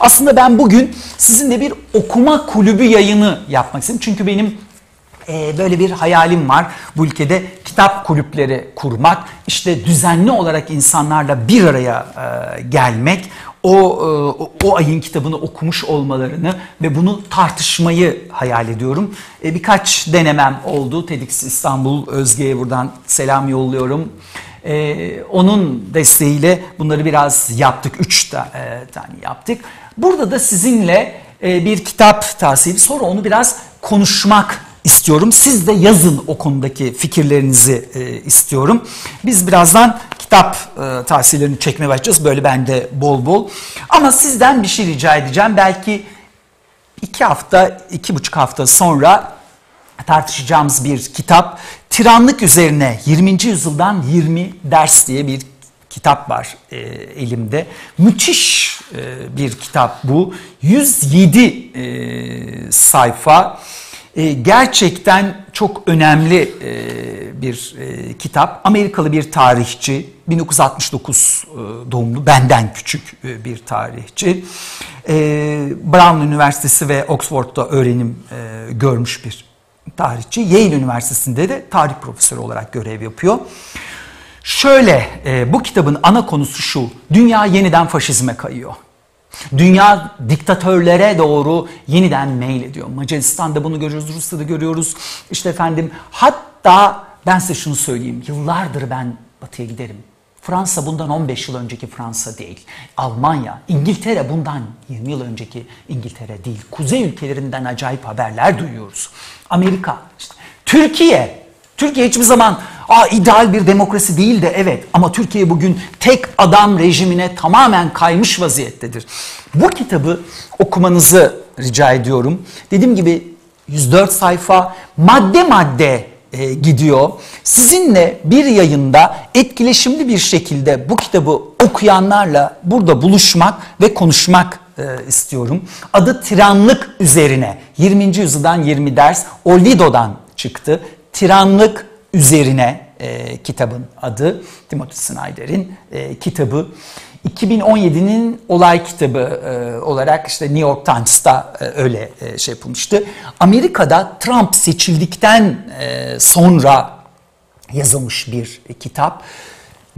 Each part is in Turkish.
Aslında ben bugün sizinle bir okuma kulübü yayını yapmak istedim. Çünkü benim böyle bir hayalim var. Bu ülkede kitap kulüpleri kurmak, işte düzenli olarak insanlarla bir araya gelmek, o ayın kitabını okumuş olmalarını ve bunu tartışmayı hayal ediyorum. Birkaç denemem oldu. TEDx İstanbul, Özge'ye buradan selam yolluyorum. Onun desteğiyle bunları biraz yaptık. 3 tane yaptık. Burada da sizinle bir kitap tavsiye, sonra onu biraz konuşmak istiyorum. Siz de yazın o konudaki fikirlerinizi istiyorum. Biz birazdan kitap tavsiyelerini çekmeye başlayacağız. Böyle ben de bol bol. Ama sizden bir şey rica edeceğim. Belki 2,5 hafta sonra tartışacağımız bir kitap. Tiranlık üzerine 20. yüzyıldan 20 ders diye bir kitap var elimde. Müthiş bir kitap bu. 107 sayfa. Gerçekten çok önemli bir kitap. Amerikalı bir tarihçi, 1969 doğumlu, benden küçük bir tarihçi. Brown Üniversitesi ve Oxford'da öğrenim görmüş bir tarihçi. Yale Üniversitesi'nde de tarih profesörü olarak görev yapıyor. Şöyle, bu kitabın ana konusu şu: dünya yeniden faşizme kayıyor. Dünya diktatörlere doğru yeniden meyil ediyor. Macaristan'da bunu görüyoruz, Rusya'da görüyoruz. İşte efendim, hatta ben size şunu söyleyeyim. Yıllardır ben batıya giderim. Fransa bundan 15 yıl önceki Fransa değil. Almanya, İngiltere bundan 20 yıl önceki İngiltere değil. Kuzey ülkelerinden acayip haberler duyuyoruz. Amerika, işte. Türkiye hiçbir zaman ideal bir demokrasi değil de, evet, ama Türkiye bugün tek adam rejimine tamamen kaymış vaziyettedir. Bu kitabı okumanızı rica ediyorum. Dediğim gibi 104 sayfa, madde madde gidiyor. Sizinle bir yayında etkileşimli bir şekilde bu kitabı okuyanlarla burada buluşmak ve konuşmak istiyorum. Adı Tiranlık üzerine. 20. yüzyıldan 20 ders. Olido'dan çıktı. Tiranlık üzerine kitabın adı. Timothy Snyder'in kitabı. 2017'nin olay kitabı olarak işte New York Times'ta öyle şey yapılmıştı. Amerika'da Trump seçildikten sonra yazılmış bir kitap.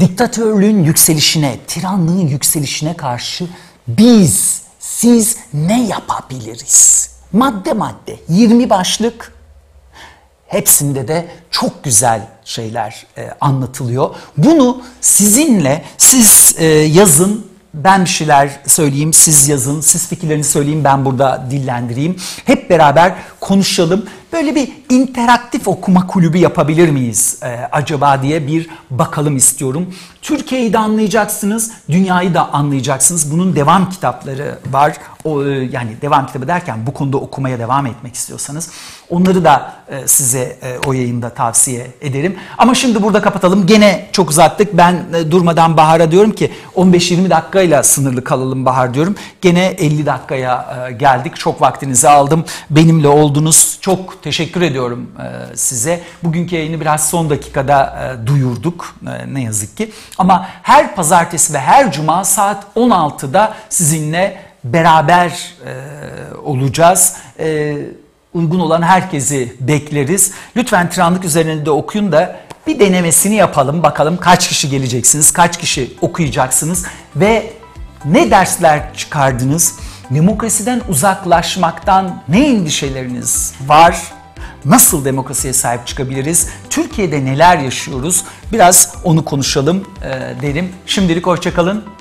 Diktatörlüğün yükselişine, tiranlığın yükselişine karşı biz, siz ne yapabiliriz? Madde madde 20 başlık. Hepsinde de çok güzel şeyler anlatılıyor. Bunu sizinle, siz yazın, ben bir şeyler söyleyeyim, siz yazın, siz fikirlerinizi söyleyin, ben burada dillendireyim. Hep beraber konuşalım. Böyle bir interaktif okuma kulübü yapabilir miyiz acaba diye bir bakalım istiyorum. Türkiye'yi de anlayacaksınız, dünyayı da anlayacaksınız. Bunun devam kitapları var. Yani devam kitabı derken bu konuda okumaya devam etmek istiyorsanız onları da size o yayında tavsiye ederim. Ama şimdi burada kapatalım. Gene çok uzattık. Ben durmadan Bahar'a diyorum ki 15-20 dakikayla sınırlı kalalım Bahar diyorum. Gene 50 dakikaya geldik. Çok vaktinizi aldım. Benimle oldunuz. Çok teşekkür ediyorum size. Bugünkü yayını biraz son dakikada duyurduk ne yazık ki. Ama her pazartesi ve her cuma saat 16'da sizinle beraber olacağız. Uygun olan herkesi bekleriz. Lütfen Tiranlık üzerine de okuyun da bir denemesini yapalım. Bakalım kaç kişi geleceksiniz, kaç kişi okuyacaksınız ve ne dersler çıkardınız? Demokrasiden uzaklaşmaktan ne endişeleriniz var? Nasıl demokrasiye sahip çıkabiliriz? Türkiye'de neler yaşıyoruz? Biraz onu konuşalım derim. Şimdilik hoşça kalın.